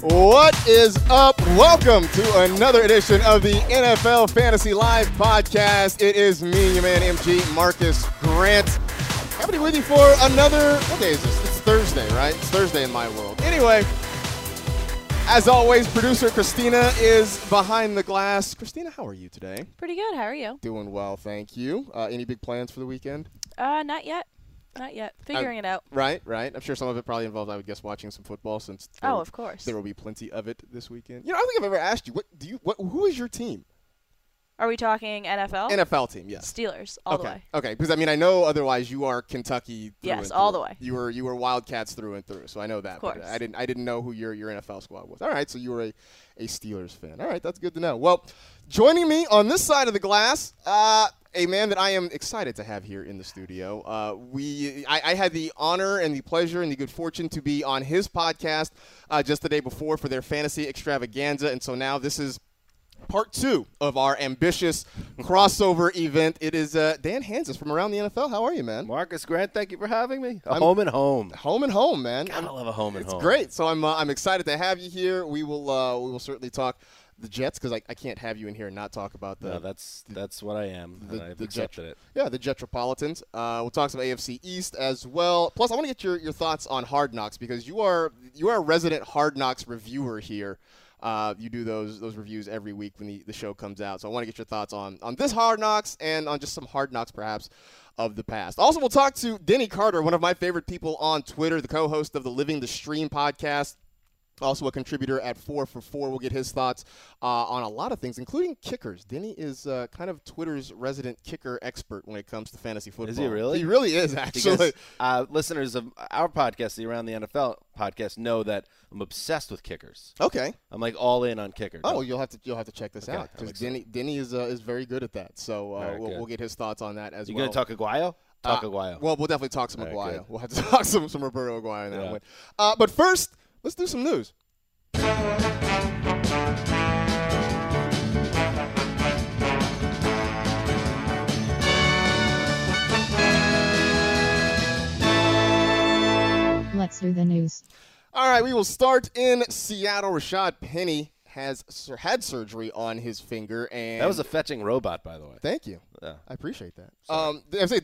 What is up? Welcome to another edition of the NFL Fantasy Live Podcast. It is me, your man, MG, Marcus Grant. Happy with you for another, what day is this? It's Thursday, right? It's Thursday in my world. Anyway, as always, producer Christina is behind the glass. Christina, how are you today? Pretty good. How are you? Doing well, thank you. Any big plans for the weekend? Not yet. Not yet. Figuring it out. Right, right. I'm sure some of it probably involves, I would guess, watching some football, since of course there will be plenty of it this weekend. You know, I don't think I've ever asked you, who is your team? Are we talking NFL? NFL team, yes. Steelers, the way. Okay, because, I mean, I know otherwise you are Kentucky through and through. Yes, all the way. You were Wildcats through and through, so I know that. Of course. But I didn't know who your NFL squad was. All right, so you were a Steelers fan. All right, that's good to know. Well, joining me on this side of the glass, a man that I am excited to have here in the studio. I had the honor and the pleasure and the good fortune to be on his podcast just the day before for their fantasy extravaganza, and so now this is part two of our ambitious crossover event. It is Dan Hanzus from around the NFL. How are you, man? Marcus Grant, thank you for having me. Home and home, man. Gotta love a home and home. It's great. So I'm excited to have you here. We will certainly talk the Jets, because I can't have you in here and not talk about the. No, that's what I am. I've accepted it. Yeah, the Jetropolitans. We'll talk some AFC East as well. Plus, I want to get your thoughts on Hard Knocks, because you are a resident Hard Knocks reviewer here. You do those reviews every week when the show comes out. So I want to get your thoughts on this Hard Knocks and on just some Hard Knocks perhaps of the past. Also, we'll talk to Denny Carter, one of my favorite people on Twitter, the co-host of the Living the Stream podcast, also a contributor at 4 for 4. We'll get his thoughts on a lot of things, including kickers. Denny is kind of Twitter's resident kicker expert when it comes to fantasy football. Is he really? He really is, actually. Because, listeners of our podcast, the Around the NFL podcast, know that I'm obsessed with kickers. Okay. I'm like all in on kickers. Oh, you'll have to check this out, because Denny is very good at that. So we'll get his thoughts on that as well. You going to talk Aguayo? Talk Aguayo. Well, we'll definitely talk some Aguayo. Right, we'll have to talk some Roberto Aguayo in that one. But first, let's do some news. Let's do the news. All right, we will start in Seattle. Rashad Penny has had surgery on his finger, and that was a fetching robot, by the way. Thank you. Yeah. I appreciate that. I say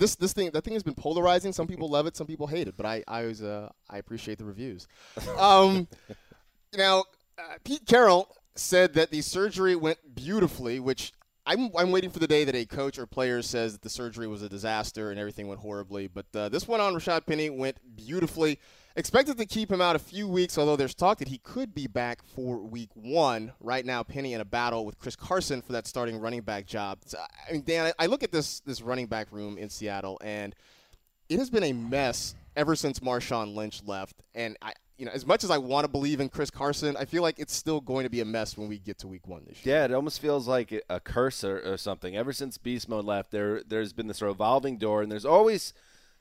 that thing has been polarizing. Some people love it, some people hate it, but I always appreciate the reviews. Now, Pete Carroll said that the surgery went beautifully, which I'm waiting for the day that a coach or player says that the surgery was a disaster and everything went horribly. But this one on Rashad Penny went beautifully. Expected to keep him out a few weeks, although there's talk that he could be back for week 1. Right now, Penny in a battle with Chris Carson for that starting running back job. So, I mean, Dan, I look at this running back room in Seattle, and it has been a mess ever since Marshawn Lynch left. And I, you know, as much as I want to believe in Chris Carson, I feel like it's still going to be a mess when we get to week one this year. Yeah, it almost feels like a curse or something. Ever since Beast Mode left, there's been this revolving door, and there's always,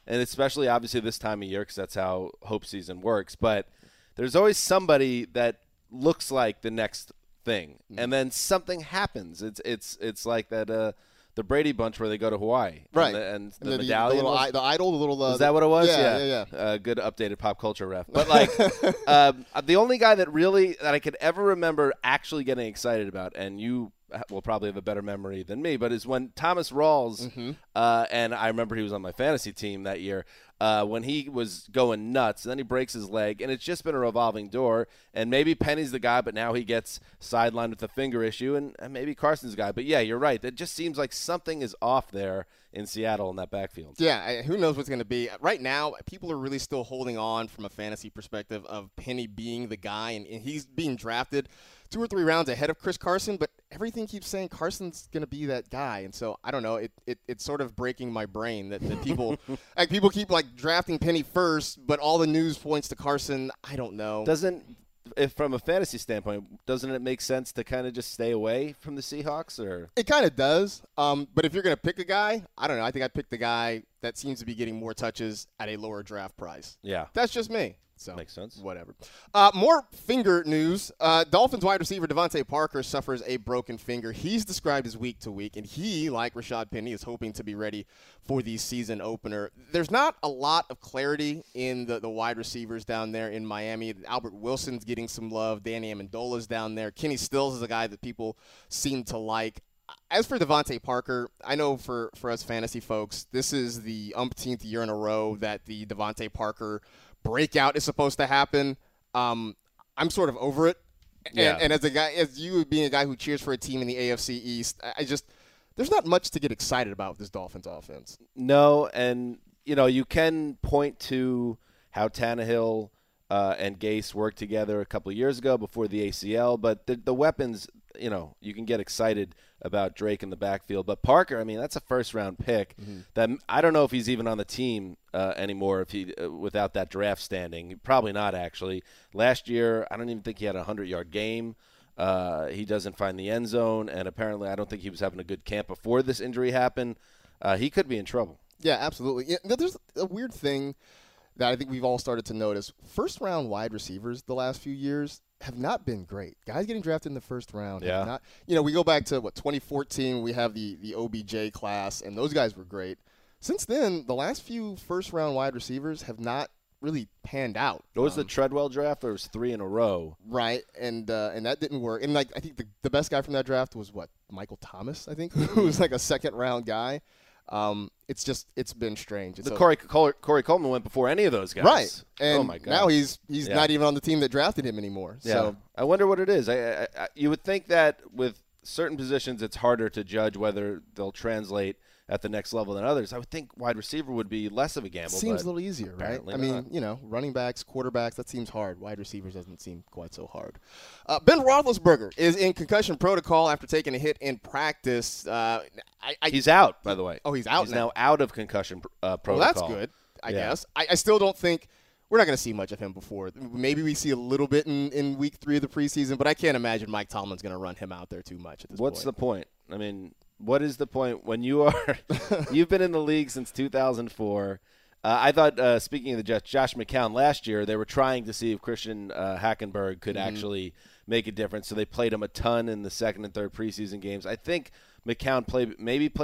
and especially obviously this time of year because that's how hope season works, but there's always somebody that looks like the next thing, and then something happens. It's like that the Brady Bunch where they go to Hawaii, right? And the medallion, the idol, is that what it was? Yeah. Good updated pop culture ref. But like, the only guy that I could ever remember actually getting excited about, and you will probably have a better memory than me, but is when Thomas Rawls, and I remember he was on my fantasy team that year. When he was going nuts, and then he breaks his leg, and it's just been a revolving door. And maybe Penny's the guy, but now he gets sidelined with a finger issue, and maybe Carson's the guy. But, yeah, you're right. It just seems like something is off there in Seattle in that backfield. Yeah, who knows what's going to be. Right now, people are really still holding on from a fantasy perspective of Penny being the guy, and he's being drafted 2 or 3 rounds ahead of Chris Carson, but everything keeps saying Carson's going to be that guy. And so, I don't know, it's sort of breaking my brain that people like people keep like drafting Penny first, but all the news points to Carson. I don't know. If from a fantasy standpoint, doesn't it make sense to kind of just stay away from the Seahawks? Or it kind of does. But if you're going to pick a guy, I don't know. I think I'd pick the guy that seems to be getting more touches at a lower draft price. Yeah. That's just me. So makes sense. Whatever. More finger news. Dolphins wide receiver DeVante Parker suffers a broken finger. He's described as week to week, and he, like Rashad Penny, is hoping to be ready for the season opener. There's not a lot of clarity in the wide receivers down there in Miami. Albert Wilson's getting some love. Danny Amendola's down there. Kenny Stills is a guy that people seem to like. As for DeVante Parker, I know for us fantasy folks, this is the umpteenth year in a row that the DeVante Parker breakout is supposed to happen. I'm sort of over it. Yeah. And as a guy, as you being a guy who cheers for a team in the AFC East, there's not much to get excited about with this Dolphins offense. No, and you know you can point to how Tannehill and Gase worked together a couple of years ago before the ACL, but the weapons, you know, you can get excited about Drake in the backfield. But Parker, I mean, that's a first-round pick. Mm-hmm. That I don't know if he's even on the team anymore if he without that draft standing. Probably not, actually. Last year, I don't even think he had a 100-yard game. He doesn't find the end zone, and apparently I don't think he was having a good camp before this injury happened. He could be in trouble. Yeah, absolutely. Yeah, there's a weird thing that I think we've all started to notice. First-round wide receivers the last few years have not been great. Guys getting drafted in the first round. Yeah. We go back to, 2014, we have the OBJ class, and those guys were great. Since then, the last few first-round wide receivers have not really panned out. It was the Treadwell draft. There was 3 in a row. Right, and that didn't work. And, I think the best guy from that draft was, Michael Thomas, I think, who was, a second-round guy. It's been strange. And Corey Coleman went before any of those guys. Right. And oh my God. Now he's not even on the team that drafted him anymore. Yeah. So I wonder what it is. You would think that with certain positions it's harder to judge whether they'll translate at the next level than others. I would think wide receiver would be less of a gamble. Seems a little easier, right? I mean, running backs, quarterbacks, that seems hard. Wide receivers doesn't seem quite so hard. Ben Roethlisberger is in concussion protocol after taking a hit in practice. He's out, by the way. Oh, he's out now. He's now out of concussion protocol. Well, that's good, I guess. I still don't think we're not going to see much of him before. Maybe we see a little bit in week 3 of the preseason, but I can't imagine Mike Tomlin's going to run him out there too much at this point. What's the point? I mean, what is the point when you've been in the league since 2004. I thought, speaking of the Jets, Josh McCown last year, they were trying to see if Christian Hackenberg could actually make a difference. So they played him a ton in the second and third preseason games. I think McCown played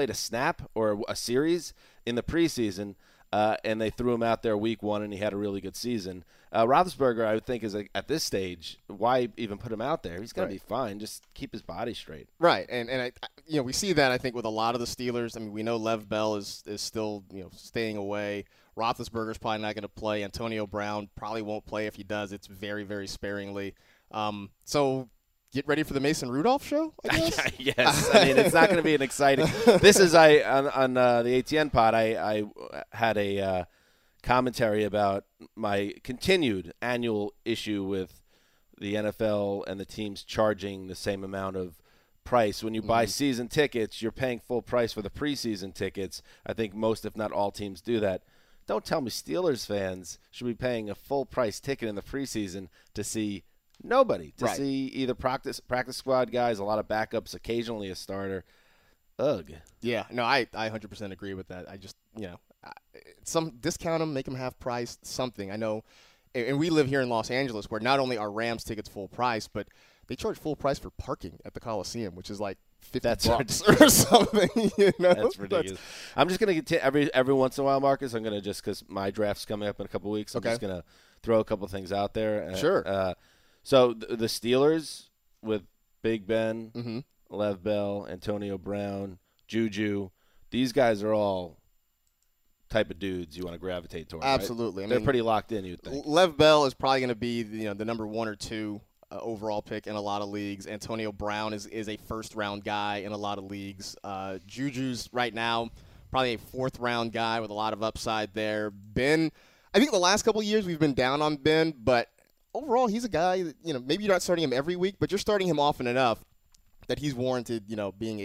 a snap or a series in the preseason, and they threw him out there week 1, and he had a really good season. Roethlisberger, I would think, is at this stage, why even put him out there? He's going to be fine. Just keep his body straight. Right, and we see that, I think, with a lot of the Steelers. I mean, we know Lev Bell is still, staying away. Roethlisberger's probably not going to play. Antonio Brown probably won't play. If he does, it's very, very sparingly. So get ready for the Mason Rudolph show, I guess? Yes. I mean, it's not going to be an exciting – this is on the ATN pod, I had a commentary about my continued annual issue with the NFL and the teams charging the same amount of price. When you buy season tickets, you're paying full price for the preseason tickets. I think most, if not all, teams do that. Don't tell me Steelers fans should be paying a full price ticket in the preseason to see nobody, to see either practice squad guys, a lot of backups, occasionally a starter. Ugh. Yeah, no, I 100% agree with that. I just, you know, some discount them, make them half price, something. I know, and we live here in Los Angeles where not only are Rams tickets full price, but they charge full price for parking at the Coliseum, which is like $50 or something. You know? That's ridiculous. I'm just going to get to every once in a while, Marcus, I'm going to just, because my draft's coming up in a couple weeks, I'm just going to throw a couple things out there. Sure. So the Steelers with Big Ben, Lev Bell, Antonio Brown, Juju, these guys are all type of dudes you want to gravitate toward. Absolutely. Right? They're pretty locked in, you'd think. Lev Bell is probably going to be the number one or two overall pick in a lot of leagues. Antonio Brown is a first-round guy in a lot of leagues. Juju's right now probably a fourth-round guy with a lot of upside there. Ben, I think the last couple of years we've been down on Ben, but overall he's a guy that, maybe you're not starting him every week, but you're starting him often enough that he's warranted, being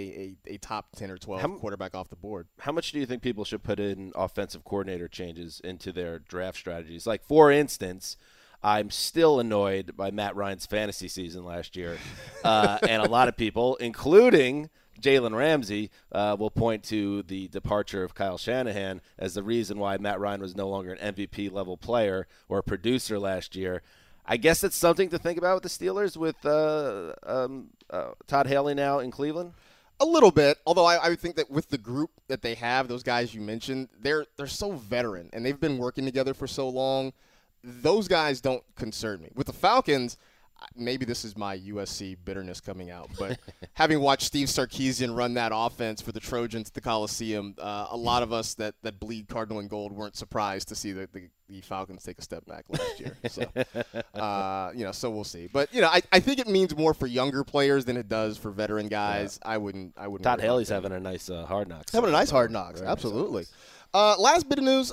a top 10 or 12 quarterback off the board. How much do you think people should put in offensive coordinator changes into their draft strategies? Like, for instance, I'm still annoyed by Matt Ryan's fantasy season last year. And a lot of people, including Jalen Ramsey, will point to the departure of Kyle Shanahan as the reason why Matt Ryan was no longer an MVP-level player or producer last year. I guess that's something to think about with the Steelers with Todd Haley now in Cleveland. A little bit, although I would think that with the group that they have, those guys you mentioned, they're so veteran, and they've been working together for so long. Those guys don't concern me. With the Falcons, maybe this is my USC bitterness coming out, but having watched Steve Sarkisian run that offense for the Trojans at the Coliseum, a lot of us that bleed Cardinal and Gold weren't surprised to see the Falcons take a step back last year. So, so we'll see. But, I think it means more for younger players than it does for veteran guys. Yeah. I wouldn't. Todd Haley's having a nice hard knocks. Having a nice hard knocks, absolutely. Last bit of news,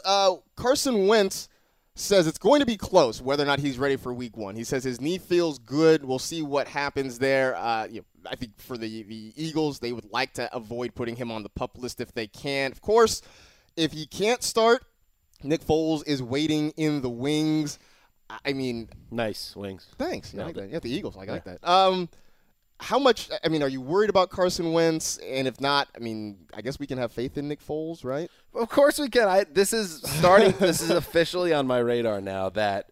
Carson Wentz says it's going to be close whether or not he's ready for week one. He says his knee feels good. We'll see what happens there. I think for the Eagles, they would like to avoid putting him on the PUP list if they can. Of course, if he can't start, Nick Foles is waiting in the wings. I mean, nice wings. Thanks. Yeah, I like that. Yeah, the Eagles. I like that. How much, are you worried about Carson Wentz? And if not, I guess we can have faith in Nick Foles, right? Of course we can. This is officially on my radar now that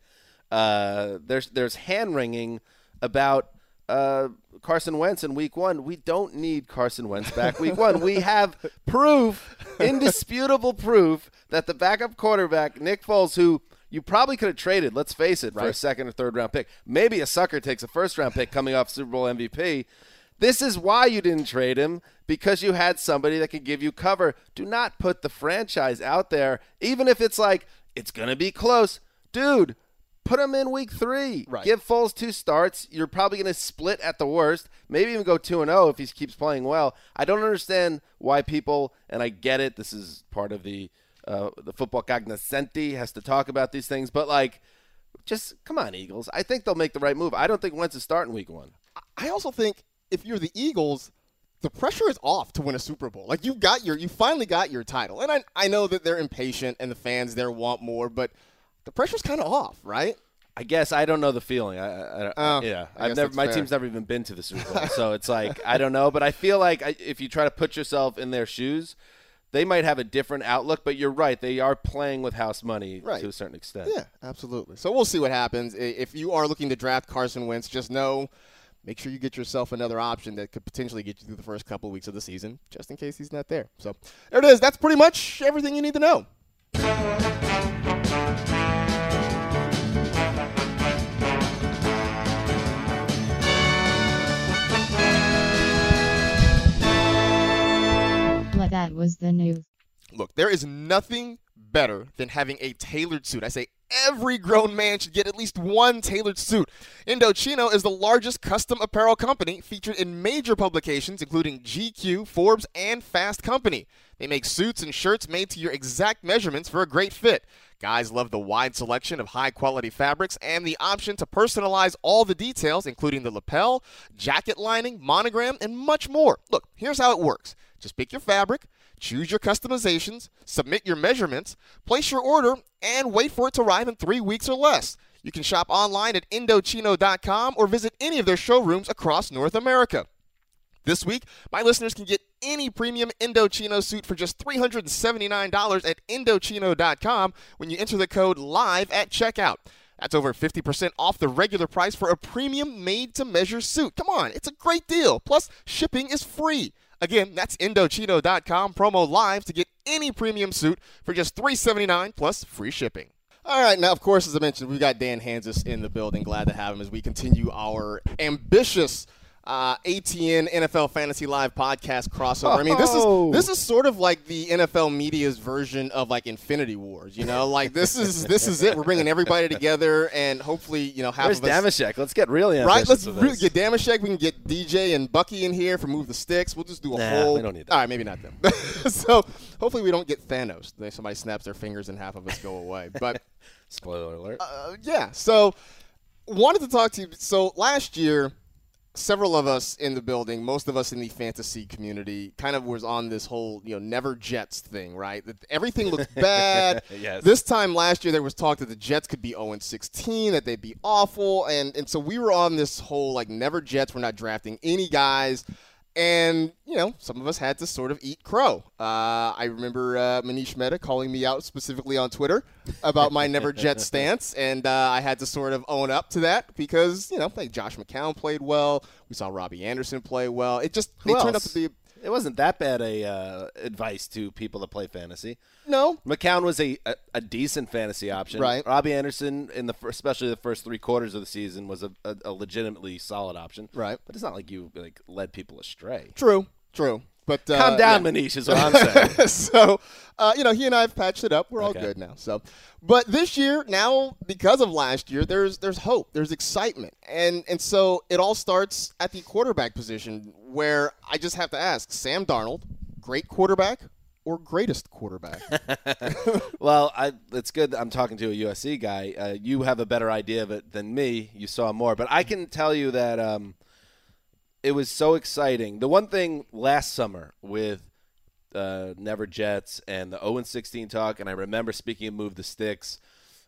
there's hand-wringing about Carson Wentz in week one. We don't need Carson Wentz back week one. We have proof, indisputable proof, that the backup quarterback, Nick Foles, who you probably could have traded, let's face it, for a second or third round pick. Maybe a sucker takes a first round pick coming off Super Bowl MVP. This is why you didn't trade him, because you had somebody that could give you cover. Do not put the franchise out there, even if it's like, it's going to be close. Dude, put him in week three. Right. Give Foles two starts. You're probably going to split at the worst, maybe even go 2-0 if he keeps playing well. I don't understand why people, and I get it, this is part of the football cognoscenti has to talk about these things. But, just come on, Eagles. I think they'll make the right move. I don't think Wentz is starting week one. I also think if you're the Eagles, the pressure is off to win a Super Bowl. You finally got your title. And I know that they're impatient and the fans there want more, but the pressure's kind of off, right? I guess I don't know the feeling. My team's never even been to the Super Bowl. So it's I don't know. But I feel like if you try to put yourself in their shoes, they might have a different outlook, but you're right. They are playing with house money to a certain extent. Yeah, absolutely. So we'll see what happens. If you are looking to draft Carson Wentz, just know, make sure you get yourself another option that could potentially get you through the first couple of weeks of the season, just in case he's not there. So there it is. That's pretty much everything you need to know. That was the news. Look, there is nothing better than having a tailored suit. I say every grown man should get at least one tailored suit. Indochino is the largest custom apparel company featured in major publications, including GQ, Forbes, and Fast Company. They make suits and shirts made to your exact measurements for a great fit. Guys love the wide selection of high-quality fabrics and the option to personalize all the details, including the lapel, jacket lining, monogram, and much more. Look, here's how it works. Just pick your fabric, Choose your customizations, submit your measurements, place your order, and wait for it to arrive in 3 weeks or less. You can shop online at Indochino.com or visit any of their showrooms across North America. This week, my listeners can get any premium Indochino suit for just $379 at Indochino.com when you enter the code LIVE at checkout. That's over 50% off the regular price for a premium made-to-measure suit. Come on, it's a great deal. Plus, shipping is free. Again, that's Indochino.com, promo LIVE, to get any premium suit for just $379 plus free shipping. All right, now, of course, as I mentioned, we've got Dan Hanzus in the building. Glad to have him as we continue our ambitious ATN NFL Fantasy Live podcast crossover. I mean, this is sort of like the NFL media's version of like Infinity Wars, you know? Like this is it. We're bringing everybody together, and hopefully, you know, half of us. Where's Damashek? Let's get really right. Let's really get Damashek. We can get DJ and Bucky in here for Move the Sticks. We'll just do a whole. We don't need that. All right, maybe not them. So hopefully we don't get Thanos. Then somebody snaps their fingers and half of us go away. But spoiler alert. Yeah. So wanted to talk to you. So last year, several of us in the building, most of us in the fantasy community, kind of was on this whole, you know, never Jets thing, right? That everything looked bad. Yes. This time last year, there was talk that the Jets could be 0-16, that they'd be awful. And so we were on this whole, like, never Jets, we're not drafting any guys. And, you know, some of us had to sort of eat crow. I remember Manish Mehta calling me out specifically on Twitter about my never Jets stance, and I had to sort of own up to that because, you know, like Josh McCown played well. We saw Robbie Anderson play well. It just turned out to be – It wasn't that bad advice to people that play fantasy. No. McCown was a decent fantasy option. Right. Robbie Anderson, in the especially the first three quarters of the season, was a legitimately solid option. Right. But it's not like you like led people astray. True. But calm down, yeah. Manish, is what I'm saying. So, you know, he and I have patched it up. We're all good now. So, but this year, now because of last year, there's hope, there's excitement, and so it all starts at the quarterback position, where I just have to ask: Sam Darnold, great quarterback or greatest quarterback? Well, it's good that I'm talking to a USC guy. You have a better idea of it than me. You saw more, but I can tell you that. It was so exciting. The one thing last summer with Never Jets and the 0-16 talk, and I remember speaking of Move the Sticks,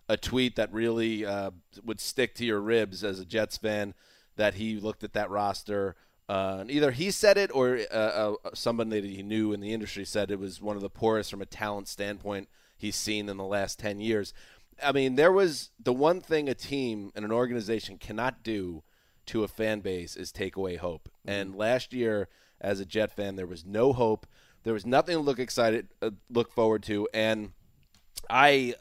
a tweet that really would stick to your ribs as a Jets fan, that he looked at that roster. And either he said it or someone that he knew in the industry said it was one of the poorest from a talent standpoint he's seen in the last 10 years. I mean, there was the one thing a team and an organization cannot do to a fan base is take away hope. And last year, as a Jet fan, there was no hope. There was nothing to look forward to. And I,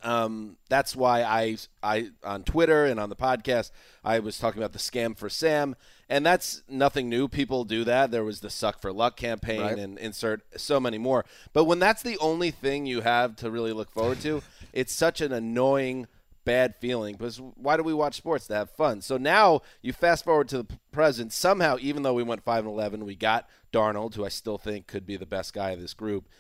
that's why I on Twitter and on the podcast, I was talking about the scam for Sam. And that's nothing new. People do that. There was the suck for luck campaign, right, and insert so many more. But when that's the only thing you have to really look forward to, it's such an annoying bad feeling, because why do we watch sports? To have fun. So now you fast forward to the present. Somehow, even though we went 5-11, we got Darnold, who I still think could be the best guy of this group.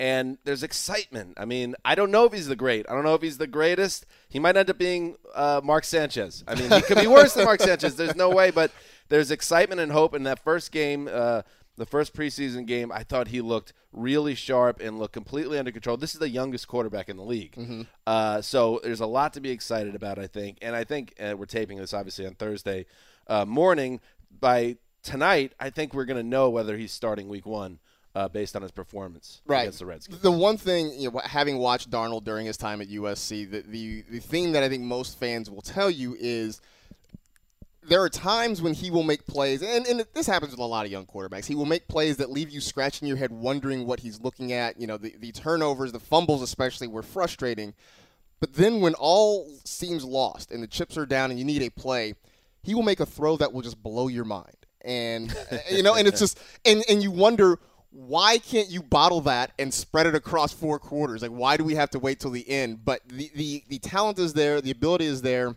And there's excitement. I mean, I don't know if he's the great. I don't know if he's the greatest. He might end up being Mark Sanchez. I mean, he could be worse than Mark Sanchez. There's no way. But there's excitement and hope. In that first game, the first preseason game, I thought he looked really sharp and looked completely under control. This is the youngest quarterback in the league. Mm-hmm. So there's a lot to be excited about, I think. And I think we're taping this, obviously, on Thursday morning. By tonight, I think we're going to know whether he's starting week 1 based on his performance against the Redskins. The one thing, you know, having watched Darnold during his time at USC, the thing that I think most fans will tell you is – there are times when he will make plays, and this happens with a lot of young quarterbacks. He will make plays that leave you scratching your head wondering what he's looking at. You know, the turnovers, the fumbles especially, were frustrating. But then when all seems lost and the chips are down and you need a play, he will make a throw that will just blow your mind. And, you know, and it's just – and you wonder – why can't you bottle that and spread it across 4 quarters? Like, why do we have to wait till the end? But the talent is there. The ability is there.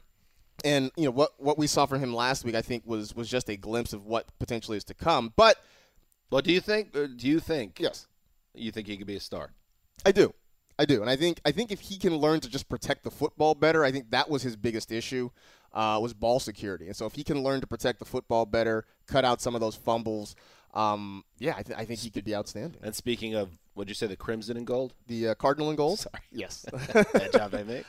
And, you know, what we saw from him last week, I think, was just a glimpse of what potentially is to come. But well, do you think yes, you think he could be a star? I do. And I think if he can learn to just protect the football better, I think that was his biggest issue was ball security. And so if he can learn to protect the football better, cut out some of those fumbles, I think he could be outstanding. And speaking of What'd you say, the crimson and gold? The cardinal and gold. Sorry. Yes. Bad job I make.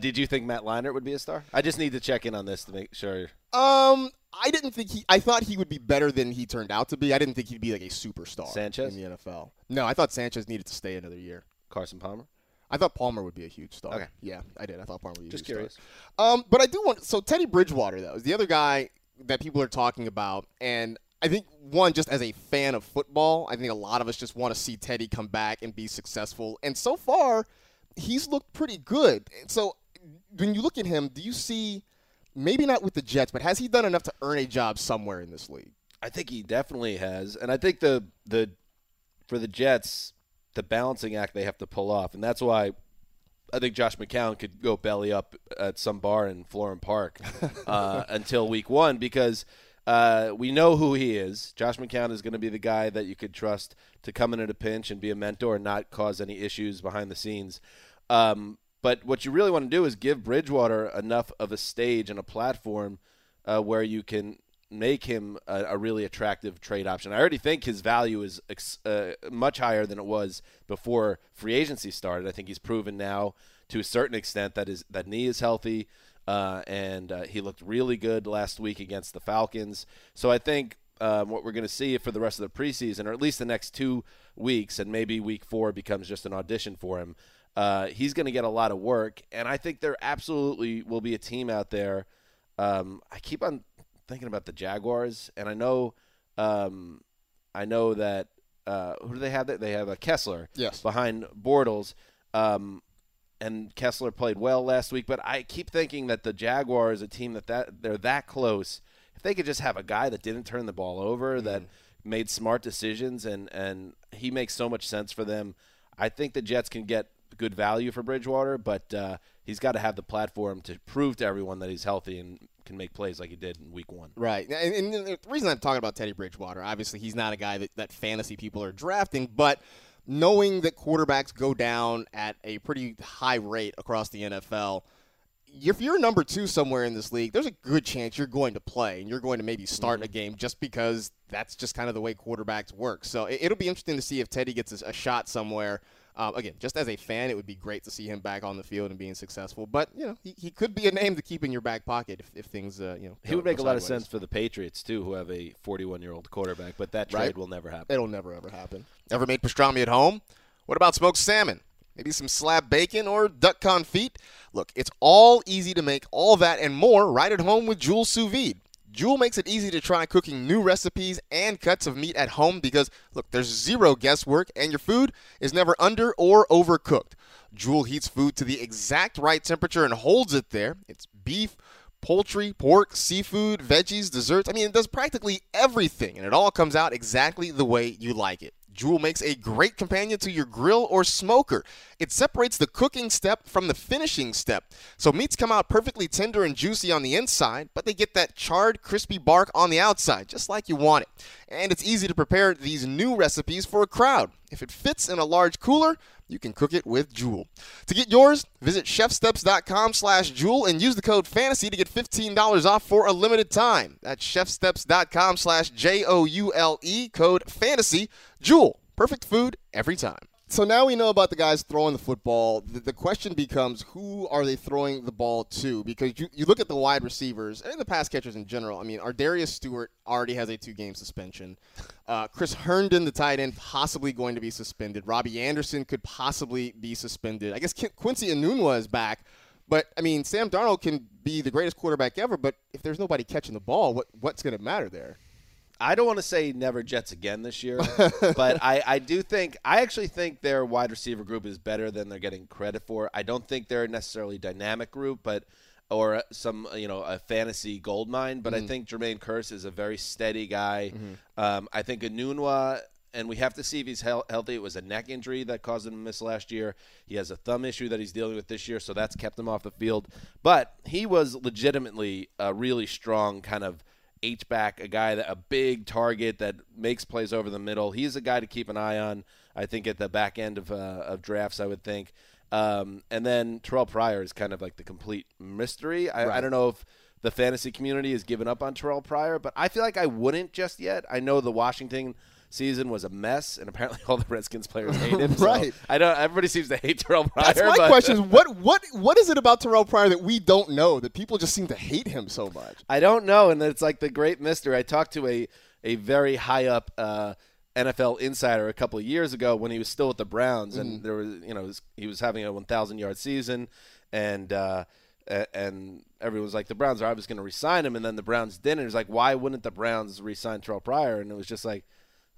Did you think Matt Leinart would be a star? I just need to check in on this to make sure. I didn't think he – I thought he would be better than he turned out to be. I didn't think he'd be like a superstar Sanchez? In the NFL. No, I thought Sanchez needed to stay another year. Carson Palmer? I thought Palmer would be a huge star. Okay. Yeah, I did. I thought Palmer would be a huge star. Just curious. But I do want – so Teddy Bridgewater, though, is the other guy that people are talking about, and – I think, one, just as a fan of football, I think a lot of us just want to see Teddy come back and be successful. And so far, he's looked pretty good. And so when you look at him, do you see, maybe not with the Jets, but has he done enough to earn a job somewhere in this league? I think he definitely has. And I think the for the Jets, the balancing act they have to pull off. And that's why I think Josh McCown could go belly up at some bar in Florham Park until week one because – we know who he is. Josh McCown is going to be the guy that you could trust to come in at a pinch and be a mentor and not cause any issues behind the scenes. But what you really want to do is give Bridgewater enough of a stage and a platform where you can make him a really attractive trade option. I already think his value is much higher than it was before free agency started. I think he's proven now to a certain extent that that knee is healthy. And he looked really good last week against the Falcons. So I think what we're going to see for the rest of the preseason, or at least the next 2 weeks, and maybe week four becomes just an audition for him, he's going to get a lot of work. And I think there absolutely will be a team out there. I keep on thinking about the Jaguars, and I know that who do they have? They have a Kessler behind Bortles. And Kessler played well last week, but I keep thinking that the Jaguars, a team that they're that close, if they could just have a guy that didn't turn the ball over, that made smart decisions, and he makes so much sense for them. I think the Jets can get good value for Bridgewater, but he's got to have the platform to prove to everyone that he's healthy and can make plays like he did in week one. Right. And the reason I'm talking about Teddy Bridgewater, obviously he's not a guy that fantasy people are drafting, but – knowing that quarterbacks go down at a pretty high rate across the NFL, if you're number two somewhere in this league, there's a good chance you're going to play and you're going to maybe start a game just because that's just kind of the way quarterbacks work. So it'll be interesting to see if Teddy gets a shot somewhere. Again, just as a fan, it would be great to see him back on the field and being successful. But, you know, he could be a name to keep in your back pocket if things, He would make a lot of sense for the Patriots, too, who have a 41-year-old quarterback. But that trade will never happen. It'll never, ever happen. Ever made pastrami at home? What about smoked salmon? Maybe some slab bacon or duck confit? Look, it's all easy to make all that and more right at home with Jewel Sous Vide. Jewel makes it easy to try cooking new recipes and cuts of meat at home because, look, there's zero guesswork and your food is never under or overcooked. Jewel heats food to the exact right temperature and holds it there. It's beef, poultry, pork, seafood, veggies, desserts. I mean, it does practically everything, and it all comes out exactly the way you like it. Jewel makes a great companion to your grill or smoker. It separates the cooking step from the finishing step. So meats come out perfectly tender and juicy on the inside, but they get that charred, crispy bark on the outside, just like you want it. And it's easy to prepare these new recipes for a crowd. If it fits in a large cooler, you can cook it with Jewel. To get yours, visit chefsteps.com/Jewel and use the code FANTASY to get $15 off for a limited time. That's chefsteps.com/JOULE, code FANTASY. Jewel, perfect food every time. So now we know about the guys throwing the football. The question becomes, who are they throwing the ball to? Because you look at the wide receivers and the pass catchers in general. I mean, our Darius Stewart already has a 2-game suspension. Chris Herndon, the tight end, possibly going to be suspended. Robbie Anderson could possibly be suspended. I guess Quincy Anunwa is back. But, I mean, Sam Darnold can be the greatest quarterback ever, but if there's nobody catching the ball, what's going to matter there? I don't want to say never Jets again this year, but I do think – I actually think their wide receiver group is better than they're getting credit for. I don't think they're necessarily a dynamic group or some, a fantasy goldmine, but I think Jermaine Kearse is a very steady guy. I think Anunwa – and we have to see if he's healthy. It was a neck injury that caused him to miss last year. He has a thumb issue that he's dealing with this year, so that's kept him off the field. But he was legitimately a really strong kind of – H-back, a big target that makes plays over the middle. He's a guy to keep an eye on, I think, at the back end of drafts, I would think. And then Terrell Pryor is kind of like the complete mystery. I don't know if the fantasy community has given up on Terrell Pryor, but I feel like I wouldn't just yet. I know the Washington – season was a mess, and apparently all the Redskins players hate him. Right. So I don't. Everybody seems to hate Terrell Pryor. That's my question. Is what is it about Terrell Pryor that we don't know, that people just seem to hate him so much? I don't know, and it's like the great mystery. I talked to a very high-up NFL insider a couple of years ago when he was still with the Browns, and there was, you know, he was having a 1,000-yard season, and everyone was like, the Browns are obviously going to re-sign him, and then the Browns didn't. It was like, why wouldn't the Browns re-sign Terrell Pryor? And it was just like,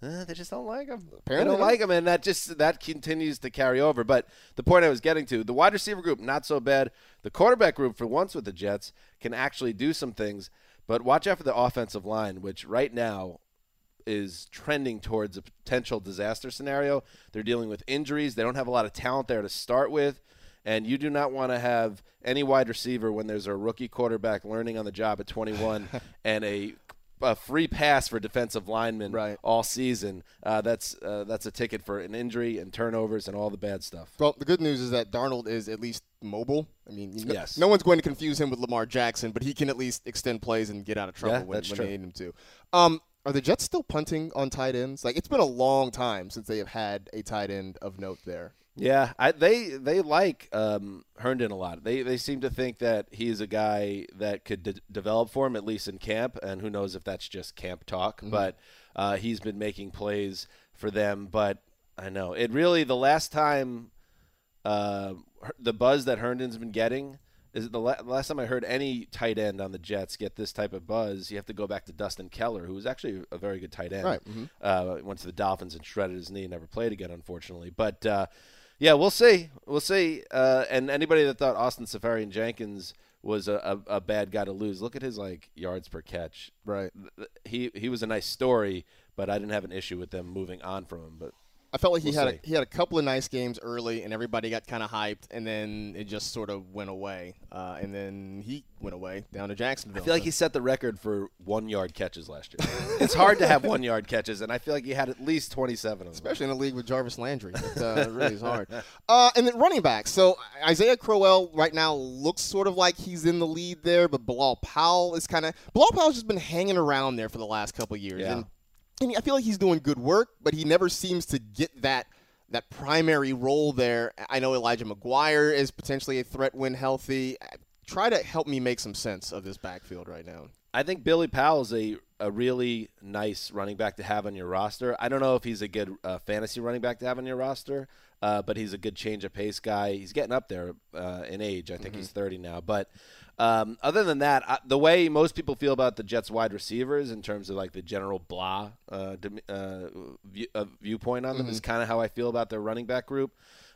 they just don't like him. Apparently. They don't like him, and that continues to carry over. But the point I was getting to, the wide receiver group, not so bad. The quarterback group, for once with the Jets, can actually do some things. But watch out for the offensive line, which right now is trending towards a potential disaster scenario. They're dealing with injuries. They don't have a lot of talent there to start with. And you do not want to have any wide receiver when there's a rookie quarterback learning on the job at 21 and a free pass for defensive linemen all season. That's a ticket for an injury and turnovers and all the bad stuff. Well, the good news is that Darnold is at least mobile. I mean, no one's going to confuse him with Lamar Jackson, but he can at least extend plays and get out of trouble when they need him to. Are the Jets still punting on tight ends? Like, it's been a long time since they have had a tight end of note there. Yeah, they like Herndon a lot. They seem to think that he's a guy that could develop for him, at least in camp, and who knows if that's just camp talk. Mm-hmm. But he's been making plays for them. But I know it really, the last time the buzz that Herndon's been getting is the last time I heard any tight end on the Jets get this type of buzz. You have to go back to Dustin Keller, who was actually a very good tight end. Right. Mm-hmm. Went to the Dolphins and shredded his knee, never played again, unfortunately. But yeah, we'll see. We'll see. And anybody that thought Austin Seferian-Jenkins was a bad guy to lose, look at his yards per catch. Right. He was a nice story, but I didn't have an issue with them moving on from him. But I felt like he had a couple of nice games early, and everybody got kind of hyped, and then it just sort of went away. And then he went away down to Jacksonville. I feel like he set the record for 1-yard catches last year. It's hard to have 1-yard catches, and I feel like he had at least 27 of them. Especially in a league with Jarvis Landry. It really is hard. And then running back. So Isaiah Crowell right now looks sort of like he's in the lead there, but Bilal Powell's just been hanging around there for the last couple of years. Yeah. And I feel like he's doing good work, but he never seems to get that primary role there. I know Elijah McGuire is potentially a threat when healthy. Try to help me make some sense of this backfield right now. I think Billy Powell is a really nice running back to have on your roster. I don't know if he's a good fantasy running back to have on your roster, but he's a good change of pace guy. He's getting up there in age. I think he's 30 now. But other than that, the way most people feel about the Jets wide receivers in terms of the general blah viewpoint on them is kind of how I feel about their running back group.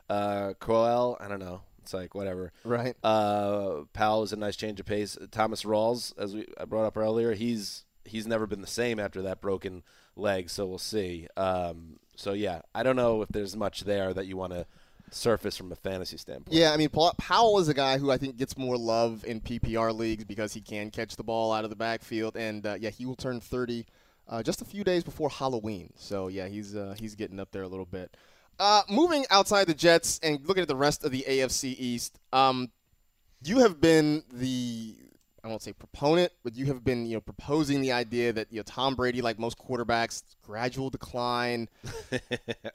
Crowell, I don't know. It's like whatever. Right. Powell is a nice change of pace. Thomas Rawls, as I brought up earlier, he's never been the same after that broken leg, so we'll see. So, yeah, I don't know if there's much there that you want to surface from a fantasy standpoint. Yeah, I mean, Powell is a guy who I think gets more love in PPR leagues because he can catch the ball out of the backfield. And, yeah, he will turn 30 just a few days before Halloween. So, yeah, he's getting up there a little bit. Moving outside the Jets and looking at the rest of the AFC East, you have been I won't say proponent, but you have been, proposing the idea that, Tom Brady, like most quarterbacks, gradual decline.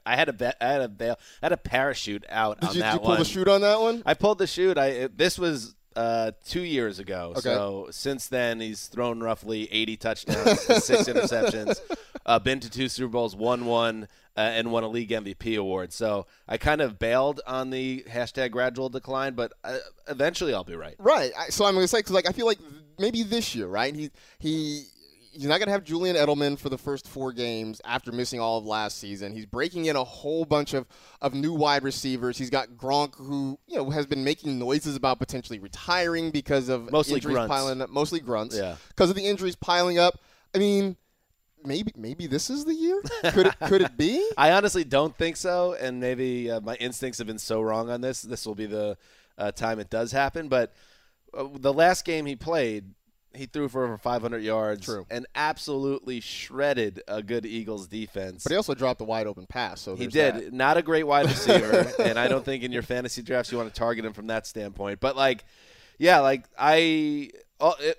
I had a parachute out on that one. Did you pull the chute on that one? I pulled the chute. This was 2 years ago. Okay. So since then, he's thrown roughly 80 touchdowns, 6 interceptions, been to 2 Super Bowls, won one, and won a league MVP award. So I kind of bailed on the hashtag gradual decline, but eventually I'll be right. Right. So I'm going to say, because I feel like maybe this year, right? He's not going to have Julian Edelman for the first 4 games after missing all of last season. He's breaking in a whole bunch of new wide receivers. He's got Gronk, who has been making noises about potentially retiring because of injuries piling up. Mostly grunts. Yeah. Because of the injuries piling up. I mean, Maybe this is the year? Could it be? I honestly don't think so, and maybe my instincts have been so wrong on this. This will be the time it does happen. But the last game he played, he threw for over 500 yards. True. And absolutely shredded a good Eagles defense. But he also dropped a wide-open pass. So he did. That. Not a great wide receiver, and I don't think in your fantasy drafts you want to target him from that standpoint. But, I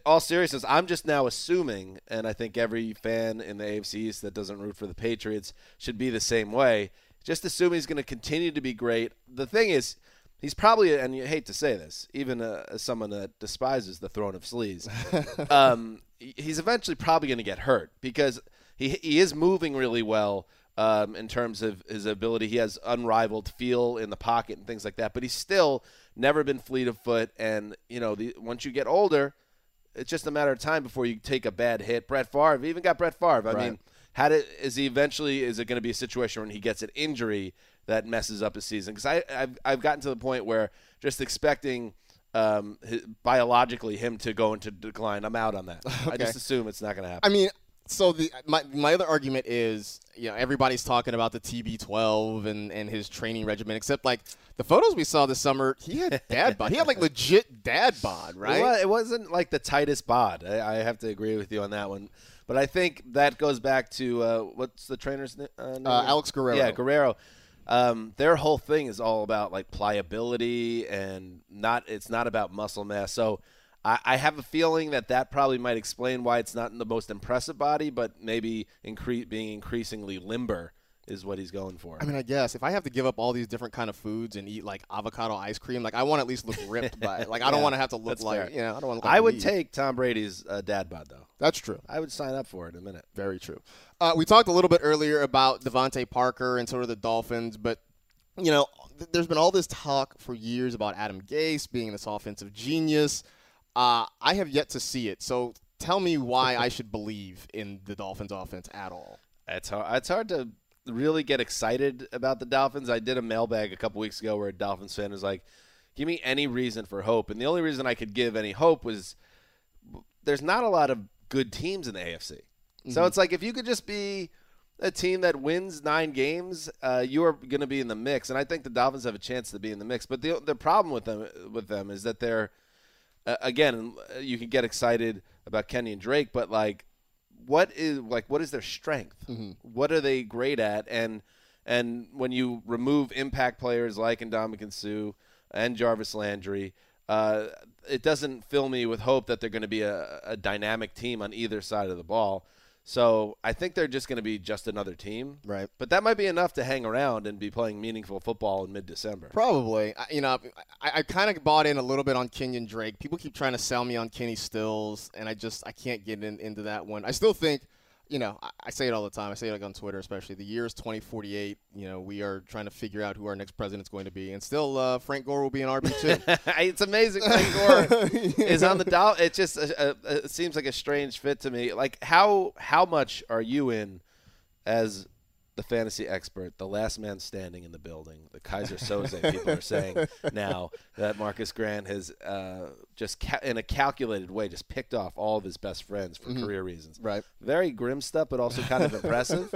all seriousness, I'm just now assuming, and I think every fan in the AFC East that doesn't root for the Patriots should be the same way, just assume he's going to continue to be great. The thing is, he's probably, and you hate to say this, even as someone that despises the throne of sleaze, he's eventually probably going to get hurt because he is moving really well in terms of his ability. He has unrivaled feel in the pocket and things like that, but he's still never been fleet of foot. And, you know, once you get older, it's just a matter of time before you take a bad hit. Brett Favre, even got Brett Favre. I mean, is it going to be a situation when he gets an injury that messes up his season? Because I've gotten to the point where just expecting biologically him to go into decline, I'm out on that. Okay. I just assume it's not going to happen. I mean, so my other argument is, you know, everybody's talking about the TB12 and his training regimen, except like the photos we saw this summer, he had dad bod. He had like legit dad bod, right? Well, it wasn't like the tightest bod. I have to agree with you on that one. But I think that goes back to what's the trainer's name? Alex Guerrero. Yeah, Guerrero. Their whole thing is all about like pliability and it's not about muscle mass. So I have a feeling that probably might explain why it's not in the most impressive body, but maybe being increasingly limber is what he's going for. I mean, I guess if I have to give up all these different kind of foods and eat like avocado ice cream, like I want to at least look ripped by it. Like I don't want to have to look like, you know, I don't want to look like I would take Tom Brady's dad bod though. That's true. I would sign up for it in a minute. Very true. We talked a little bit earlier about DeVante Parker and sort of the Dolphins, but you know, there's been all this talk for years about Adam Gase being this offensive genius. I have yet to see it. So tell me why I should believe in the Dolphins offense at all. It's hard to really get excited about the Dolphins. I did a mailbag a couple weeks ago where a Dolphins fan was like, give me any reason for hope. And the only reason I could give any hope was there's not a lot of good teams in the AFC. Mm-hmm. So it's like if you could just be a team that wins 9 games, you are going to be in the mix. And I think the Dolphins have a chance to be in the mix. But the problem with them is that they're, again, you can get excited about Kenyan Drake, but like, what is their strength? Mm-hmm. What are they great at? And when you remove impact players like Ndamukong Suh and Jarvis Landry, it doesn't fill me with hope that they're going to be a dynamic team on either side of the ball. So I think they're just going to be just another team. Right. But that might be enough to hang around and be playing meaningful football in mid-December. Probably. I kind of bought in a little bit on Kenyan Drake. People keep trying to sell me on Kenny Stills, and I can't get into that one. I still think, you know, I say it all the time. I say it like on Twitter especially. The year is 2048. You know, we are trying to figure out who our next president's going to be. And still, Frank Gore will be an RB2. It's amazing Frank Gore is on the dial. It just it seems like a strange fit to me. Like, how much are you in as the fantasy expert, the last man standing in the building, the Kaiser Soze people are saying now that Marcus Grant has in a calculated way just picked off all of his best friends for career reasons. Right. Very grim stuff, but also kind of impressive.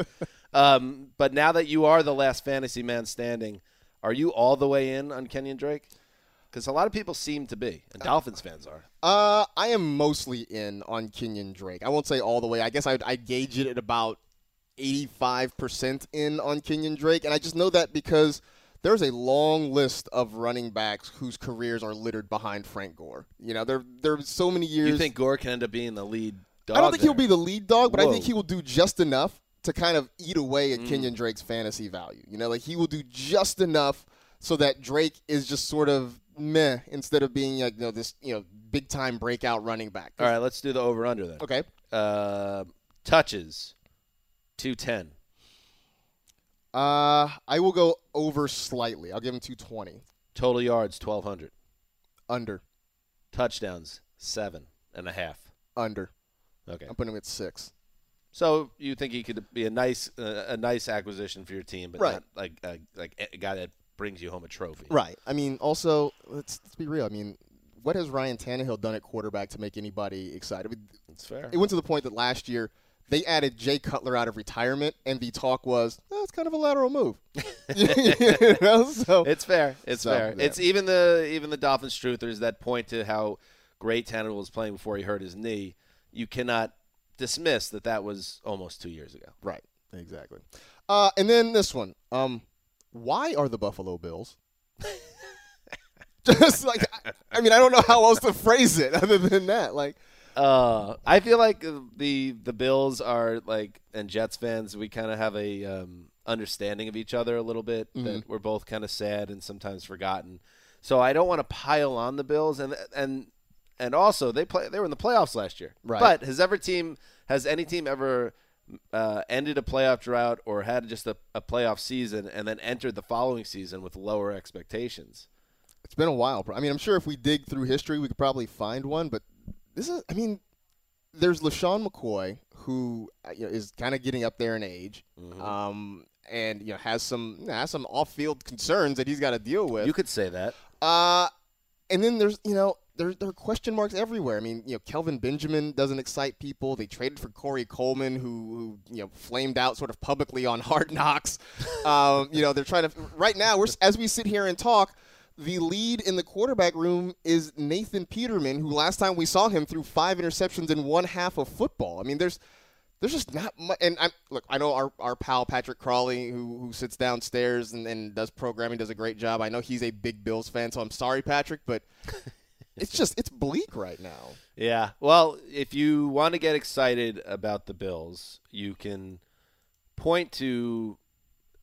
But now that you are the last fantasy man standing, are you all the way in on Kenyan Drake? Because a lot of people seem to be, and Dolphins fans are. I am mostly in on Kenyan Drake. I won't say all the way. I guess I'd gauge it at about 85% in on Kenyan Drake, and I just know that because there's a long list of running backs whose careers are littered behind Frank Gore. You know, there are so many years. You think Gore can end up being the lead dog? I don't think he'll be the lead dog, but I think he will do just enough to kind of eat away at Kenyan Drake's fantasy value. You know, like he will do just enough so that Drake is just sort of meh instead of being like, you know, this, you know, big time breakout running back. All right, let's do the over under then. Okay. Touches. 210. I will go over slightly. I'll give him 220. Total yards 1,200. Under. Touchdowns 7.5. Under. Okay. I'm putting him at 6. So you think he could be a nice acquisition for your team, but not like a guy that brings you home a trophy. Right. I mean, also let's be real. I mean, what has Ryan Tannehill done at quarterback to make anybody excited? I mean, that's fair. It went to the point that last year they added Jay Cutler out of retirement, and the talk was, it's kind of a lateral move. You know? So it's fair. It's fair. Yeah. It's even the Dolphins truthers that point to how great Tannehill was playing before he hurt his knee. You cannot dismiss that was almost 2 years ago. Right. Exactly. And then this one. Why are the Buffalo Bills Just like, I mean, I don't know how else to phrase it other than that. Like, I feel like the Bills are like, and Jets fans, we kind of have a understanding of each other a little bit. Mm-hmm. That we're both kind of sad and sometimes forgotten. So I don't want to pile on the Bills, and also they were in the playoffs last year. Right. But has any team ever ended a playoff drought or had just a playoff season and then entered the following season with lower expectations? It's been a while. I mean, I'm sure if we dig through history, we could probably find one. But this is, I mean, there's LaShawn McCoy, who is kind of getting up there in age, mm-hmm. And has some off-field concerns that he's got to deal with. You could say that. And then there's there are question marks everywhere. I mean, Kelvin Benjamin doesn't excite people. They traded for Corey Coleman, who flamed out sort of publicly on Hard Knocks. They're trying to. Right now, as we sit here and talk, the lead in the quarterback room is Nathan Peterman, who last time we saw him threw 5 interceptions in one half of football. I mean, there's just not much. And I know our pal Patrick Crawley, who sits downstairs and does programming, does a great job. I know he's a big Bills fan, so I'm sorry, Patrick, but it's bleak right now. Yeah. Well, if you want to get excited about the Bills, you can point to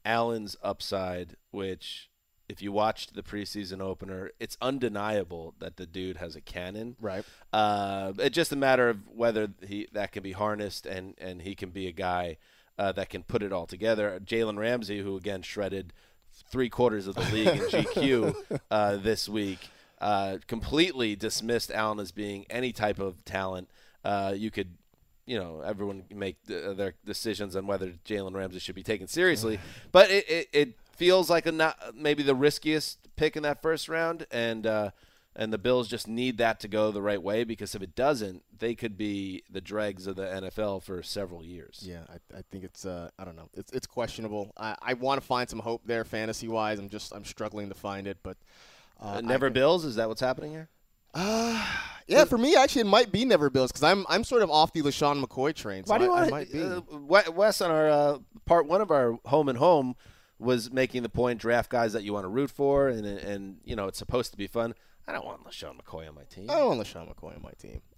Allen's upside, which, if you watched the preseason opener, it's undeniable that the dude has a cannon. Right. It's just a matter of whether that can be harnessed and he can be a guy that can put it all together. Jalen Ramsey, who again shredded 3/4 of the league in GQ this week, completely dismissed Allen as being any type of talent. You could. Everyone make their decisions on whether Jalen Ramsey should be taken seriously, but it feels like maybe the riskiest pick in that first round, and the Bills just need that to go the right way, because if it doesn't, they could be the dregs of the NFL for several years. Yeah, I think it's I don't know, it's questionable. I want to find some hope there fantasy wise. I'm struggling to find it, but never Bills. Is that what's happening here? Yeah, for me, actually, it might be never Bills, because I'm sort of off the LaShawn McCoy train. So Wes, on our part one of our Home and Home, was making the point, draft guys that you want to root for, and it's supposed to be fun. I don't want LaShawn McCoy on my team.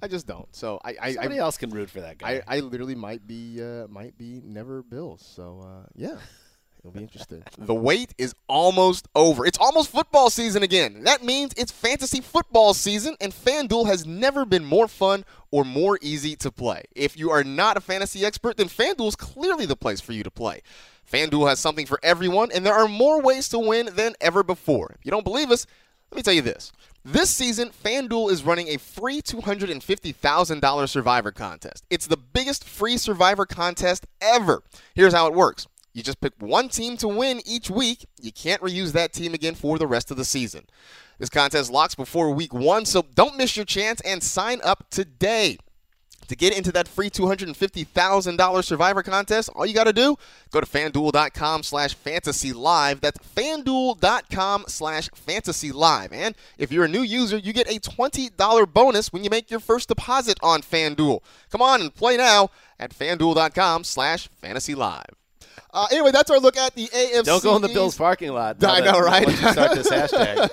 I just don't. So somebody else can root for that guy. I literally might be never Bills. So yeah. It'll be interesting. The wait is almost over. It's almost football season again. That means it's fantasy football season, and FanDuel has never been more fun or more easy to play. If you are not a fantasy expert, then FanDuel's clearly the place for you to play. FanDuel has something for everyone, and there are more ways to win than ever before. If you don't believe us, let me tell you this. This season, FanDuel is running a free $250,000 Survivor contest. It's the biggest free Survivor contest ever. Here's how it works. You just pick one team to win each week. You can't reuse that team again for the rest of the season. This contest locks before week 1, so don't miss your chance and sign up today. To get into that free $250,000 Survivor contest, all you got to do, go to FanDuel.com/FantasyLive. That's FanDuel.com/FantasyLive. And if you're a new user, you get a $20 bonus when you make your first deposit on FanDuel. Come on and play now at FanDuel.com/FantasyLive. Anyway, that's our look at the AFC. Don't go in the Bills parking lot. I know, right? Once you start this hashtag.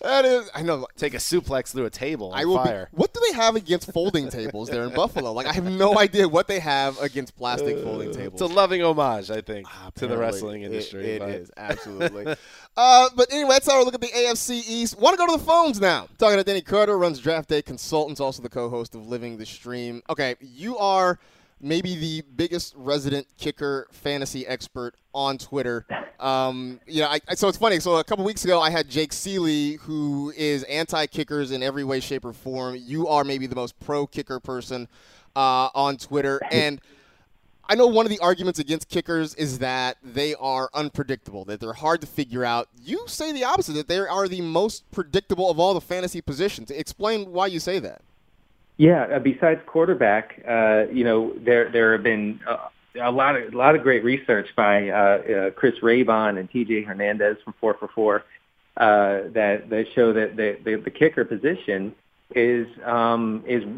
That is, I know. Take a suplex through a table on fire. What do they have against folding tables there in Buffalo? Like, I have no idea what they have against plastic folding tables. It's a loving homage, I think, to the wrestling industry. It is, absolutely. But anyway, that's our look at the AFC East. Want to go to the phones now. Talking to Denny Carter, runs Draft Day Consultants, also the co-host of Living the Stream. Okay, you are maybe the biggest resident kicker fantasy expert on Twitter. So it's funny. So a couple weeks ago, I had Jake Seeley, who is anti-kickers in every way, shape, or form. You are maybe the most pro-kicker person on Twitter. And I know one of the arguments against kickers is that they are unpredictable, that they're hard to figure out. You say the opposite, that they are the most predictable of all the fantasy positions. Explain why you say that. Yeah. Besides quarterback, there have been a lot of great research by Chris Raybon and T.J. Hernandez from 4 for 4 that show that the kicker position is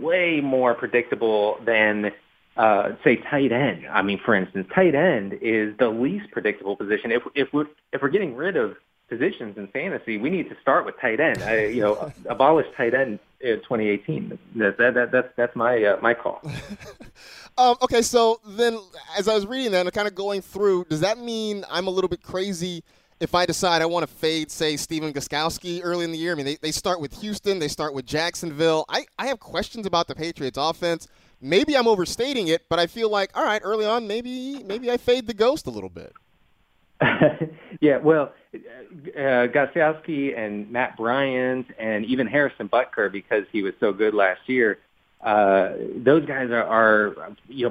way more predictable than say tight end. I mean, for instance, tight end is the least predictable position. If we're getting rid of positions in fantasy, we need to start with tight end. Abolish tight end in 2018. That's my call. Okay, so then as I was reading that and kind of going through, does that mean I'm a little bit crazy if I decide I want to fade, say, Stephen Gostkowski early in the year? I mean, they start with Houston. They start with Jacksonville. I have questions about the Patriots offense. Maybe I'm overstating it, but I feel like, all right, early on, maybe I fade the ghost a little bit. Yeah, well, Gostkowski and Matt Bryant and even Harrison Butker, because he was so good last year, those guys are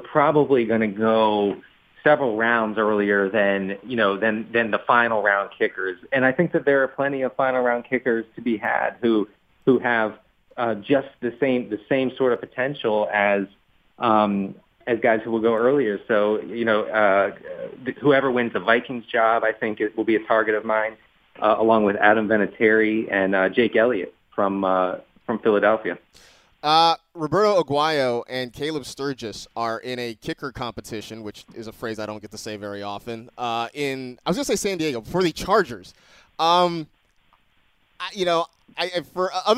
probably going to go several rounds earlier than the final round kickers. And I think that there are plenty of final round kickers to be had who have just the same sort of potential as guys who will go earlier. So, whoever wins the Vikings job, I think it will be a target of mine, along with Adam Vinatieri and Jake Elliott from Philadelphia. Roberto Aguayo and Caleb Sturgis are in a kicker competition, which is a phrase I don't get to say very often, I was going to say San Diego, for the Chargers. Other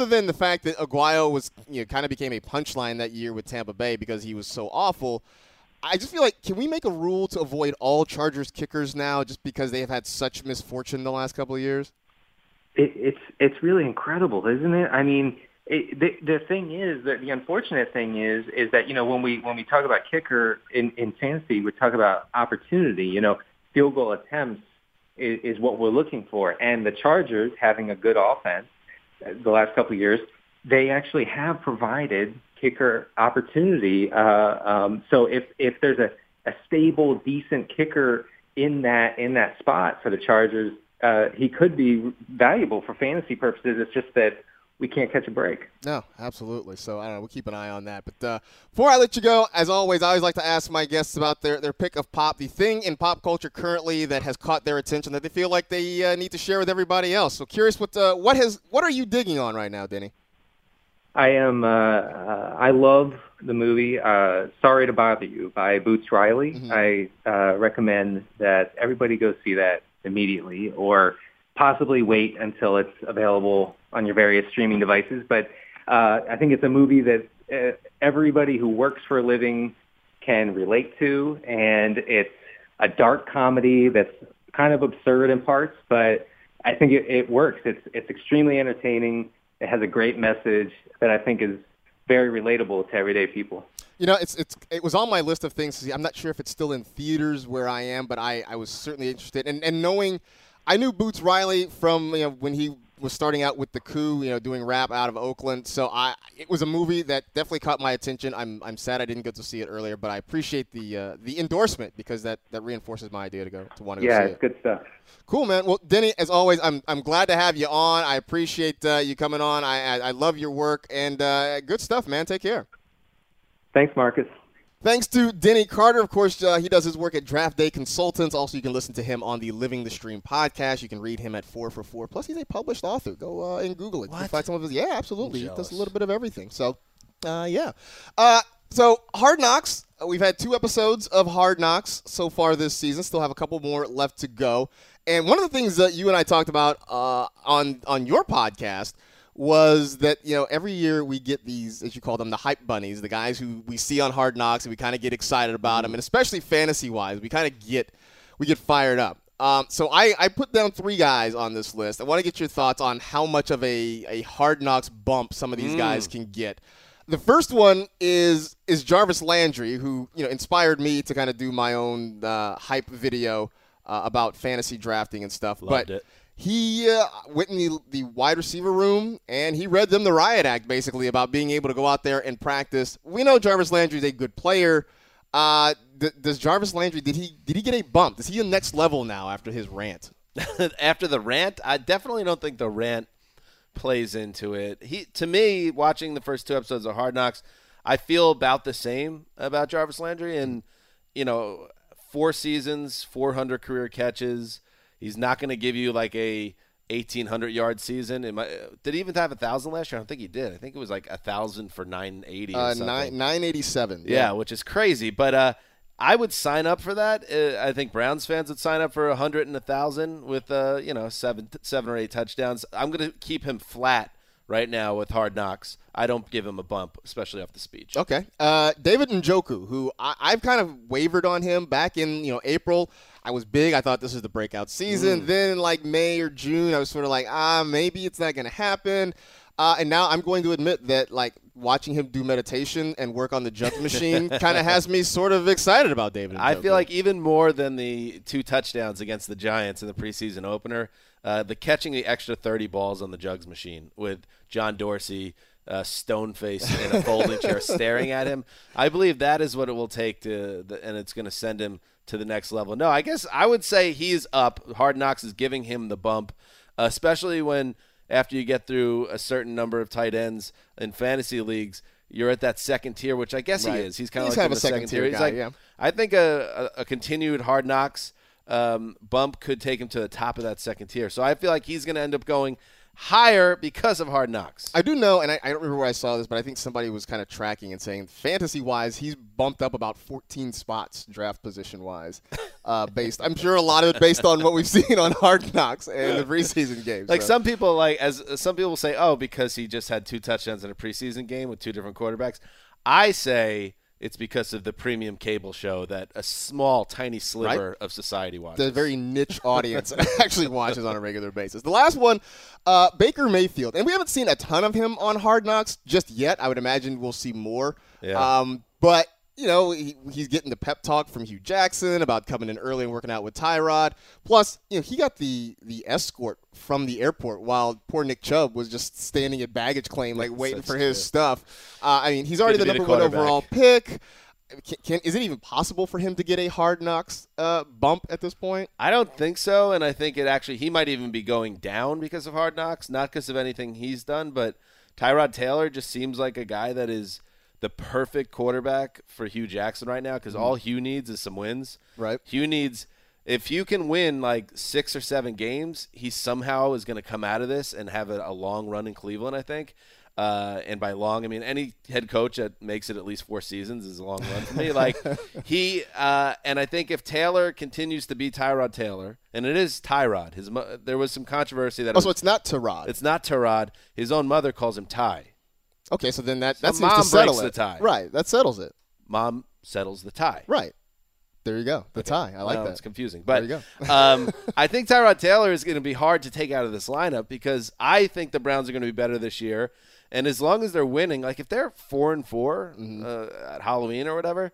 than the fact that Aguayo was kind of became a punchline that year with Tampa Bay because he was so awful, I just feel like, can we make a rule to avoid all Chargers kickers now just because they have had such misfortune the last couple of years? It's really incredible, isn't it? I mean, the unfortunate thing is that when we talk about kicker in fantasy, we talk about opportunity. Field goal attempts is what we're looking for, and the Chargers, having a good offense the last couple of years, they actually have provided kicker opportunity. So if there's a stable, decent kicker in that spot for the Chargers, he could be valuable for fantasy purposes. It's just that we can't catch a break. No, absolutely. So I don't know. We'll keep an eye on that. But before I let you go, as always, I always like to ask my guests about their pick of pop, the thing in pop culture currently that has caught their attention that they feel like they need to share with everybody else. So curious, what are you digging on right now, Denny? I am. I love the movie "Sorry to Bother You" by Boots Riley. Mm-hmm. I recommend that everybody go see that immediately, or possibly wait until it's available on your various streaming devices. But I think it's a movie that everybody who works for a living can relate to. And it's a dark comedy that's kind of absurd in parts, but I think it works. It's extremely entertaining. It has a great message that I think is very relatable to everyday people. It was on my list of things to see. I'm not sure if it's still in theaters where I am, but I was certainly interested. And I knew Boots Riley from when he was starting out with The Coup, doing rap out of Oakland. So it was a movie that definitely caught my attention. I'm sad I didn't get to see it earlier, but I appreciate the endorsement because that reinforces my idea to want to go see it. Yeah, it's good stuff. Cool, man. Well, Denny, as always, I'm glad to have you on. I appreciate you coming on. I love your work, and good stuff, man. Take care. Thanks, Marcus. Thanks to Denny Carter. Of course, he does his work at Draft Day Consultants. Also, you can listen to him on the Living the Stream podcast. You can read him at 4for4. Plus, he's a published author. Go and Google it. What? You can find some of his. Yeah, absolutely. He does a little bit of everything. So, yeah. So, Hard Knocks. We've had 2 episodes of Hard Knocks so far this season. Still have a couple more left to go. And one of the things that you and I talked about on your podcast was that, every year we get these, as you call them, the hype bunnies, the guys who we see on Hard Knocks and we kind of get excited about them, and especially fantasy-wise, we get fired up. So I put down 3 guys on this list. I want to get your thoughts on how much of a Hard Knocks bump some of these guys can get. The first one is Jarvis Landry, who inspired me to kind of do my own hype video about fantasy drafting and stuff. Loved it. He went in the wide receiver room, and he read them the riot act, basically, about being able to go out there and practice. We know Jarvis Landry's a good player. Does Jarvis Landry, did he get a bump? Is he the next level now after his rant? After the rant? I definitely don't think the rant plays into it. To me, watching the first 2 episodes of Hard Knocks, I feel about the same about Jarvis Landry. And, 4 seasons, 400 career catches. He's not going to give you like a 1,800-yard season. Did he even have 1,000 last year? I don't think he did. I think it was like 1,000 for 980 or something. 987. Yeah, which is crazy. But I would sign up for that. I think Browns fans would sign up for 100 and 1,000 with, seven or eight touchdowns. I'm going to keep him flat right now with Hard Knocks. I don't give him a bump, especially off the speech. Okay. David Njoku, who I've kind of wavered on him back in, April. I was big. I thought this was the breakout season. Then in May or June, I was sort of like, maybe it's not going to happen. And now I'm going to admit that, watching him do meditation and work on the jump machine kind of has me sort of excited about David Njoku. I feel like even more than the 2 touchdowns against the Giants in the preseason opener, the catching the extra 30 balls on the jugs machine with John Dorsey, stone-faced in a folded chair staring at him. I believe that is what it will take and it's going to send him to the next level. No, I guess I would say he's up. Hard Knocks is giving him the bump, especially when – after you get through a certain number of tight ends in fantasy leagues, you're at that second tier, which I guess he is. He's kind of like the second tier. He's like, I think a continued Hard Knocks bump could take him to the top of that second tier. So I feel like he's going to end up going higher because of Hard Knocks. I do know, and I don't remember where I saw this, but I think somebody was kind of tracking and saying fantasy-wise, he's bumped up about 14 spots draft position-wise. I'm sure a lot of it based on what we've seen on Hard Knocks and the preseason games. Some people, some people say, because he just had 2 touchdowns in a preseason game with 2 different quarterbacks. I say it's because of the premium cable show that a small, tiny sliver of society watches. The very niche audience actually watches on a regular basis. The last one, Baker Mayfield. And we haven't seen a ton of him on Hard Knocks just yet. I would imagine we'll see more. Yeah. But, he's getting the pep talk from Hue Jackson about coming in early and working out with Tyrod. Plus, he got the escort from the airport while poor Nick Chubb was just standing at baggage claim, waiting for his stuff. He's already the number 1 overall pick. Is it even possible for him to get a Hard Knocks bump at this point? I don't think so, and I think he might even be going down because of Hard Knocks, not because of anything he's done, but Tyrod Taylor just seems like a guy that is the perfect quarterback for Hue Jackson right now because all Hue needs is some wins. Right. Hue needs – if Hue can win 6 or 7 games, he somehow is going to come out of this and have a long run in Cleveland, I think. And by long, I mean any head coach that makes it at least 4 seasons is a long run for me. And I think if Taylor continues to be Tyrod Taylor, and it is Tyrod. There was some controversy that so it's not Tyrod. It's not Tyrod. His own mother calls him Ty. Okay, so then that seems to settle it. The tie. Right, that settles it. Mom settles the tie. Right. There you go. The tie. I like that. It's confusing. But there you go. I think Tyrod Taylor is going to be hard to take out of this lineup because I think the Browns are going to be better this year. And as long as they're winning, if they're 4-4 at Halloween or whatever,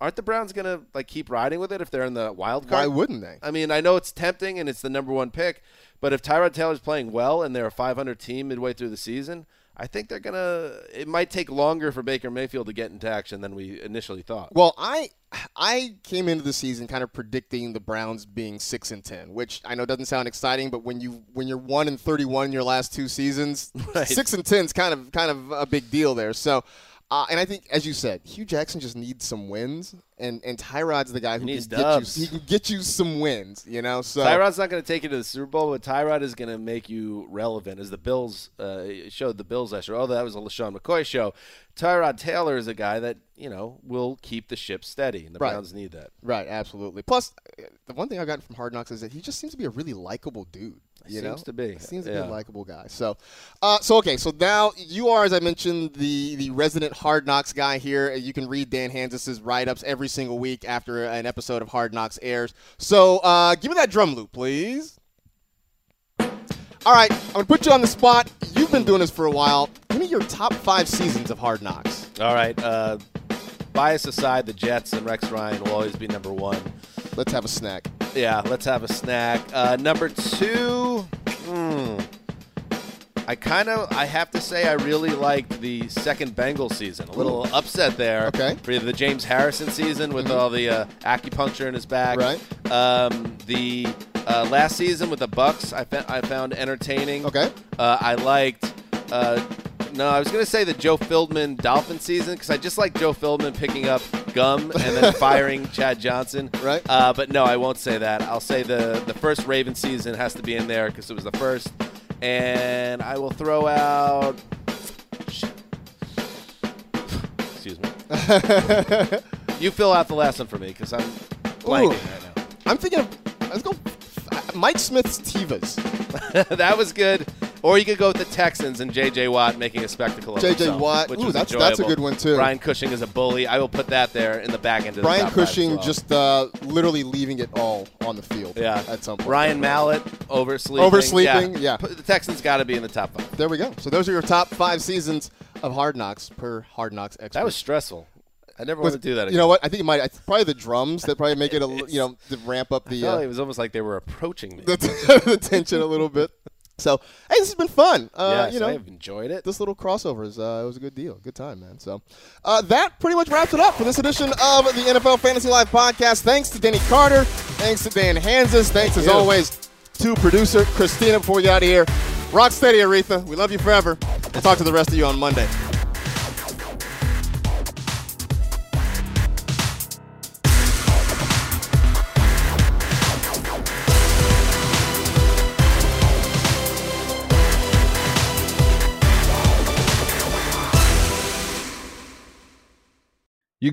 aren't the Browns going to keep riding with it if they're in the wild card? Why wouldn't they? I know it's tempting and it's the number 1 pick, but if Tyrod Taylor's playing well and they're a 500 team midway through the season, I think they're going to – it might take longer for Baker Mayfield to get into action than we initially thought. Well, I came into the season kind of predicting the Browns being 6-10, which I know doesn't sound exciting, but when you're 1-31 in your last 2 seasons, right. 6-10 is kind of a big deal there. So, and I think, as you said, Hue Jackson just needs some wins, and Tyrod's the guy who can get you some wins. So Tyrod's not going to take you to the Super Bowl, but Tyrod is going to make you relevant, as the Bills showed the Bills last year. Oh, that was a LaShawn McCoy show. Tyrod Taylor is a guy that, will keep the ship steady, and the Browns need that. Right, absolutely. Plus, the one thing I've gotten from Hard Knocks is that he just seems to be a really likable dude. Seems to be a likable guy. So now you are, as I mentioned, the resident Hard Knocks guy here. You can read Dan Hanzus' write-ups every single week after an episode of Hard Knocks airs. So give me that drum loop, please. All right, I'm going to put you on the spot. You've been doing this for a while. Give me your top 5 seasons of Hard Knocks. All right. Bias aside, the Jets and Rex Ryan will always be number 1. Let's have a snack. Yeah, let's have a snack. Number 2, I have to say I really liked the second Bengals season. A little upset there. Okay. For the James Harrison season with all the acupuncture in his back. Right. The last season with the Bucks I found entertaining. Okay. I liked I was going to say the Joe Feldman Dolphin season because I just like Joe Feldman picking up gum and then firing Chad Johnson. Right. But no, I won't say that. I'll say the first Ravens season has to be in there because it was the first. And I will throw out – excuse me. You fill out the last one for me because I'm blanking right now. I'm thinking of, let's go Mike Smith's Tevas. That was good. Or you could go with the Texans and J.J. Watt making a spectacle of himself, Watt, which that's a good one, too. Brian Cushing is a bully. I will put that there in the back end of the Brian Cushing well. Just literally leaving it all on the field at some point. Ryan Mallett, oversleeping. Oversleeping. The Texans got to be in the top five. There we go. So those are your top five seasons of Hard Knocks per Hard Knocks expert. That was stressful. I never want to do that again. You know what? I think it might. It's probably the drums that probably make it, to ramp up the. It was almost like they were approaching me. The tension a little bit. So, hey, this has been fun. Yes, I have enjoyed it. This little crossover it was a good deal. Good time, man. So, that pretty much wraps it up for this edition of the NFL Fantasy Live podcast. Thanks to Denny Carter. Thanks to Dan Hanzus. Thanks, as always, to producer Christina. Before we get out of here, rock steady, Aretha. We love you forever. I'll talk to the rest of you on Monday. You